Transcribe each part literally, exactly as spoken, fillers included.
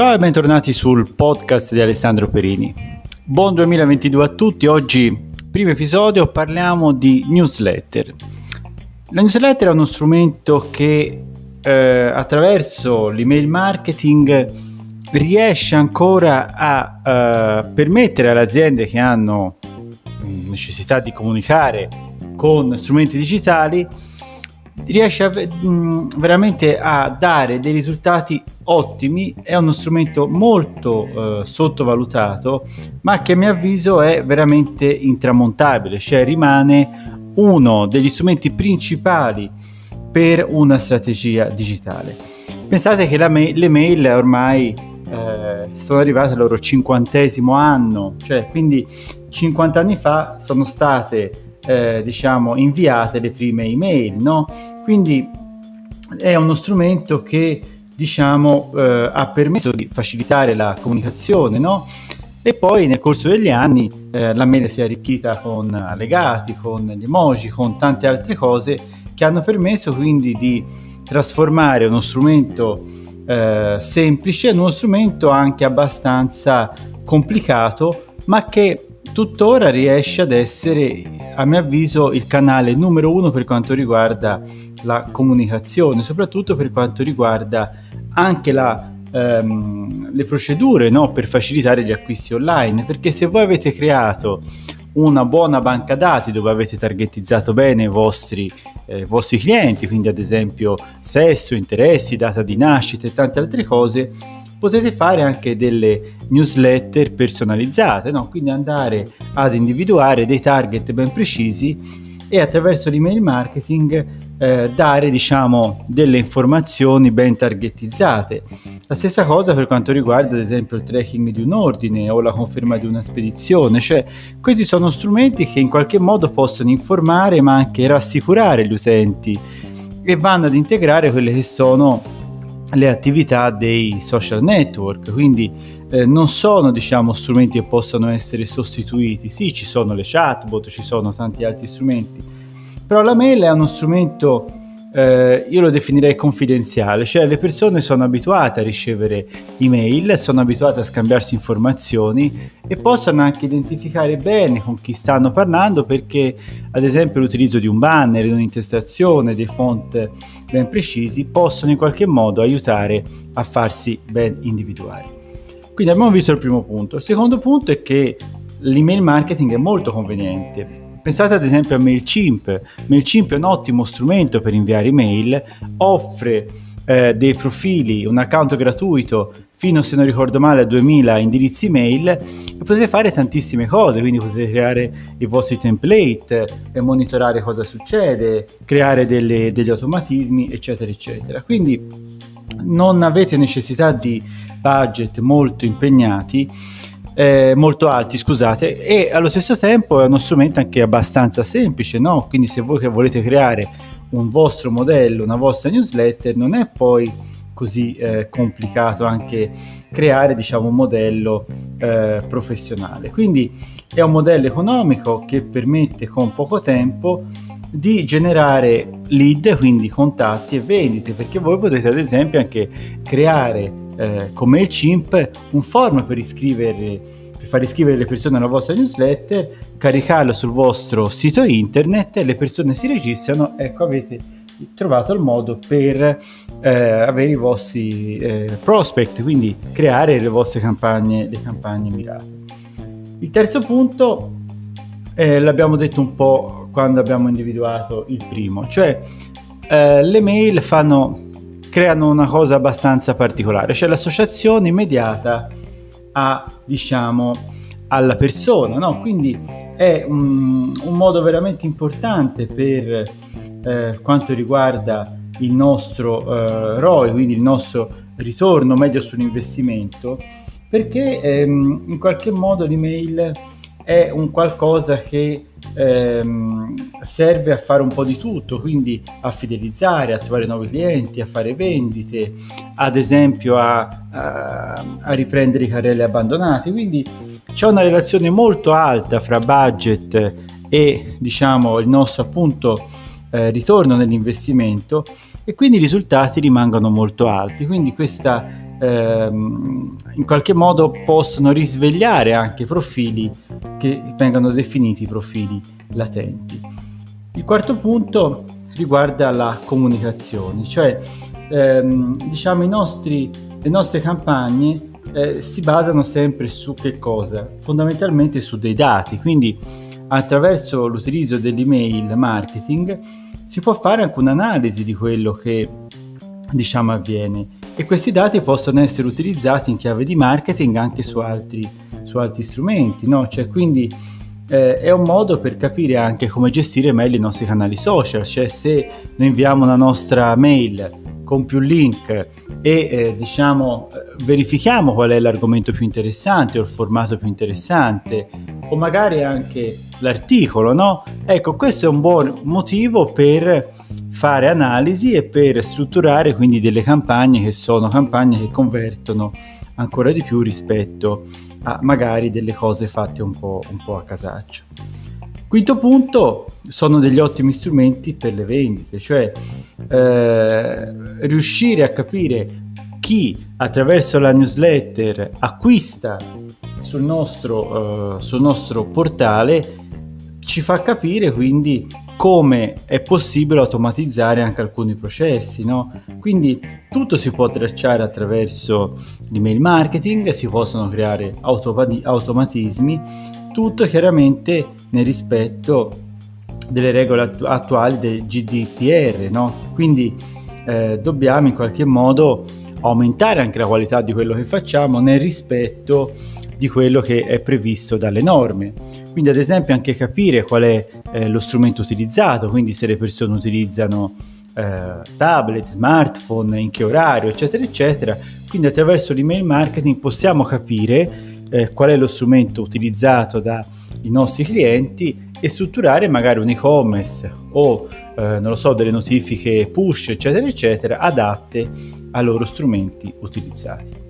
Ciao e bentornati sul podcast di Alessandro Perini. Buon duemilaventidue a tutti. Oggi, primo episodio, parliamo di newsletter. La newsletter è uno strumento che eh, attraverso l'email marketing riesce ancora a eh, permettere alle aziende che hanno necessità di comunicare con strumenti digitali, riesce a, mh, veramente a dare dei risultati ottimi. È uno strumento molto eh, sottovalutato, ma che a mio avviso è veramente intramontabile, cioè rimane uno degli strumenti principali per una strategia digitale. Pensate che la mail, le mail ormai eh, sono arrivate al loro cinquantesimo anno, cioè quindi cinquanta anni fa sono state Eh, diciamo inviate le prime email, no? Quindi è uno strumento che diciamo eh, ha permesso di facilitare la comunicazione, no? E poi nel corso degli anni eh, la mail si è arricchita con allegati, con gli emoji, con tante altre cose che hanno permesso quindi di trasformare uno strumento eh, semplice in uno strumento anche abbastanza complicato, ma che tuttora riesce ad essere, a mio avviso, il canale numero uno per quanto riguarda la comunicazione, soprattutto per quanto riguarda anche la, ehm, le procedure, no? Per facilitare gli acquisti online, perché se voi avete creato una buona banca dati dove avete targetizzato bene i vostri, eh, vostri clienti, quindi ad esempio sesso, interessi, data di nascita e tante altre cose, potete fare anche delle newsletter personalizzate, no? Quindi andare ad individuare dei target ben precisi e attraverso l'email marketing eh, dare diciamo delle informazioni ben targetizzate. La stessa cosa per quanto riguarda ad esempio il tracking di un ordine o la conferma di una spedizione, cioè questi sono strumenti che in qualche modo possono informare ma anche rassicurare gli utenti e vanno ad integrare quelle che sono le attività dei social network, quindi eh, non sono diciamo strumenti che possono essere sostituiti. Sì, ci sono le chatbot, ci sono tanti altri strumenti, però la mail è uno strumento eh, io lo definirei confidenziale, cioè le persone sono abituate a ricevere email, sono abituate a scambiarsi informazioni e possono anche identificare bene con chi stanno parlando, perché ad esempio l'utilizzo di un banner, di un'intestazione, dei font ben precisi possono in qualche modo aiutare a farsi ben individuare. Quindi abbiamo visto il primo punto. Il secondo punto è che l'email marketing è molto conveniente. Pensate ad esempio a Mailchimp. Mailchimp è un ottimo strumento per inviare email, offre eh, dei profili, un account gratuito fino, se non ricordo male, a duemila indirizzi email e potete fare tantissime cose, quindi potete creare i vostri template e monitorare cosa succede, creare delle, degli automatismi, eccetera, eccetera. Quindi non avete necessità di budget molto impegnati, Eh, molto alti scusate e allo stesso tempo è uno strumento anche abbastanza semplice, no? Quindi se voi che volete creare un vostro modello, una vostra newsletter, non è poi così eh, complicato anche creare diciamo un modello eh, professionale. Quindi è un modello economico che permette con poco tempo di generare lead, quindi contatti e vendite, perché voi potete ad esempio anche creare Eh, con Mailchimp un form per iscrivere per far iscrivere le persone alla vostra newsletter, caricarlo sul vostro sito internet, le persone si registrano, ecco avete trovato il modo per eh, avere i vostri eh, prospect, quindi creare le vostre campagne, le campagne mirate. Il terzo punto eh, l'abbiamo detto un po' quando abbiamo individuato il primo, cioè eh, le mail fanno creano una cosa abbastanza particolare, cioè l'associazione immediata a, diciamo, alla persona, no? Quindi è un, un modo veramente importante per eh, quanto riguarda il nostro eh, R O I, quindi il nostro ritorno medio sull'investimento, perché ehm, in qualche modo l'email è un qualcosa che ehm, serve a fare un po' di tutto, quindi a fidelizzare, a trovare nuovi clienti, a fare vendite, ad esempio a, a, a riprendere i carrelli abbandonati. Quindi c'è una relazione molto alta fra budget e diciamo il nostro appunto eh, ritorno nell'investimento e quindi i risultati rimangono molto alti. Quindi questa ehm, in qualche modo possono risvegliare anche profili che vengono definiti profili latenti. Il quarto punto riguarda la comunicazione, cioè ehm, diciamo i nostri, le nostre campagne eh, si basano sempre su che cosa? Fondamentalmente su dei dati, quindi attraverso l'utilizzo dell'email marketing si può fare anche un'analisi di quello che diciamo avviene, e questi dati possono essere utilizzati in chiave di marketing anche su altri, su altri strumenti, no? Cioè, quindi eh, è un modo per capire anche come gestire meglio i nostri canali social, cioè se noi inviamo la nostra mail con più link e eh, diciamo verifichiamo qual è l'argomento più interessante o il formato più interessante o magari anche l'articolo, no? Ecco, questo è un buon motivo per fare analisi e per strutturare quindi delle campagne che sono campagne che convertono ancora di più rispetto a magari delle cose fatte un po', un po' a casaccio. Quinto punto, sono degli ottimi strumenti per le vendite, cioè eh, riuscire a capire chi attraverso la newsletter acquista sul nostro, eh, sul nostro portale ci fa capire quindi come è possibile automatizzare anche alcuni processi, no? Quindi tutto si può tracciare attraverso l'email marketing, si possono creare autopati- automatismi, tutto chiaramente nel rispetto delle regole attu- attuali del G D P R, no? Quindi eh, dobbiamo in qualche modo aumentare anche la qualità di quello che facciamo nel rispetto di quello che è previsto dalle norme. Quindi ad esempio anche capire qual è eh, lo strumento utilizzato, quindi se le persone utilizzano eh, tablet, smartphone, in che orario, eccetera eccetera. Quindi attraverso l'email marketing possiamo capire eh, qual è lo strumento utilizzato dai nostri clienti e strutturare magari un e-commerce o eh, non lo so, delle notifiche push, eccetera eccetera, adatte ai loro strumenti utilizzati.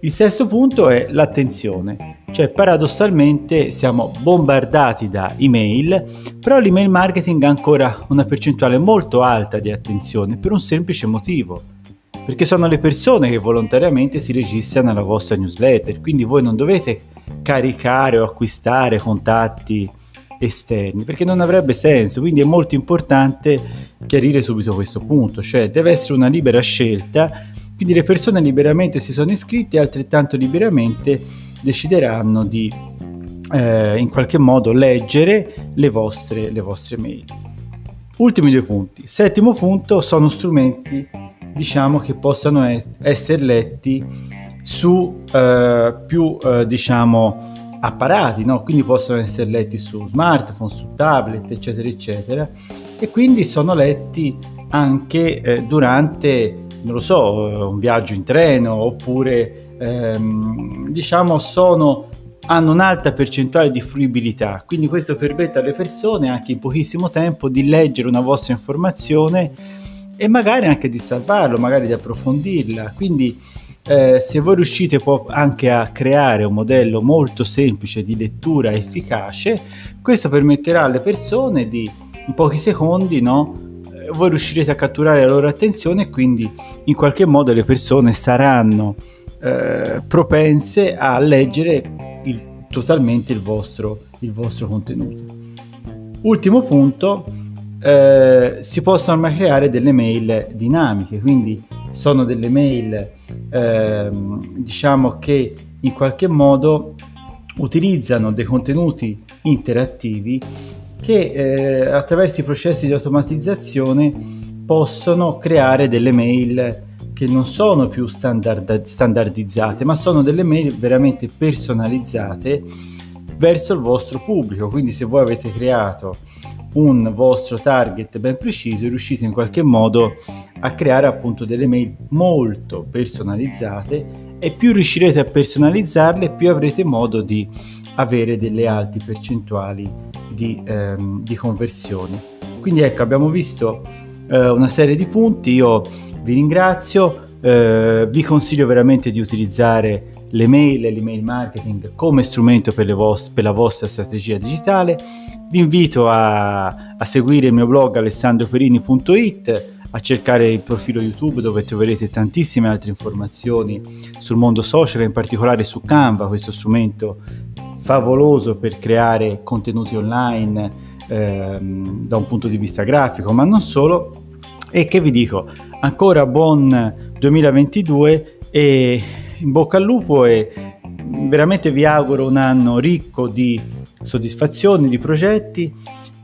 Il sesto punto è l'attenzione, cioè paradossalmente siamo bombardati da email, però l'email marketing ha ancora una percentuale molto alta di attenzione per un semplice motivo, perché sono le persone che volontariamente si registrano alla vostra newsletter, quindi voi non dovete caricare o acquistare contatti esterni, perché non avrebbe senso, quindi è molto importante chiarire subito questo punto, cioè deve essere una libera scelta. Quindi le persone liberamente si sono iscritte e altrettanto liberamente decideranno di eh, in qualche modo leggere le vostre, le vostre mail. Ultimi due punti. Settimo punto, sono strumenti diciamo che possono e- essere letti su eh, più eh, diciamo apparati, no? Quindi possono essere letti su smartphone, su tablet, eccetera eccetera, e quindi sono letti anche eh, durante non lo so, un viaggio in treno, oppure ehm, diciamo sono, hanno un'alta percentuale di fruibilità, quindi questo permette alle persone anche in pochissimo tempo di leggere una vostra informazione e magari anche di salvarlo, magari di approfondirla. Quindi eh, se voi riuscite poi anche a creare un modello molto semplice di lettura efficace, questo permetterà alle persone di in pochi secondi, no? Voi riuscirete a catturare la loro attenzione e quindi in qualche modo le persone saranno eh, propense a leggere il, totalmente il vostro, il vostro contenuto. Ultimo punto, eh, si possono ormai creare delle mail dinamiche, quindi sono delle mail eh, diciamo che in qualche modo utilizzano dei contenuti interattivi che eh, attraverso i processi di automatizzazione possono creare delle mail che non sono più standard, standardizzate, ma sono delle mail veramente personalizzate verso il vostro pubblico. Quindi se voi avete creato un vostro target ben preciso, riuscite in qualche modo a creare appunto delle mail molto personalizzate, e più riuscirete a personalizzarle, più avrete modo di avere delle alte percentuali di, ehm, di conversione. Quindi ecco, abbiamo visto eh, una serie di punti. Io vi ringrazio, eh, vi consiglio veramente di utilizzare le mail e l'email marketing come strumento per, le vos- per la vostra strategia digitale. Vi invito a, a seguire il mio blog alessandroperini punto it, a cercare il profilo YouTube, dove troverete tantissime altre informazioni sul mondo social, in particolare su Canva, questo strumento favoloso per creare contenuti online ehm, da un punto di vista grafico, ma non solo. E che vi dico, ancora buon duemilaventidue e in bocca al lupo, e veramente vi auguro un anno ricco di soddisfazioni, di progetti,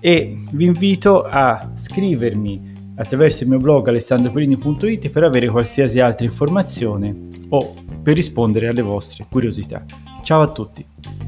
e vi invito a scrivermi attraverso il mio blog alessandro perini punto it per avere qualsiasi altra informazione o per rispondere alle vostre curiosità. Ciao a tutti!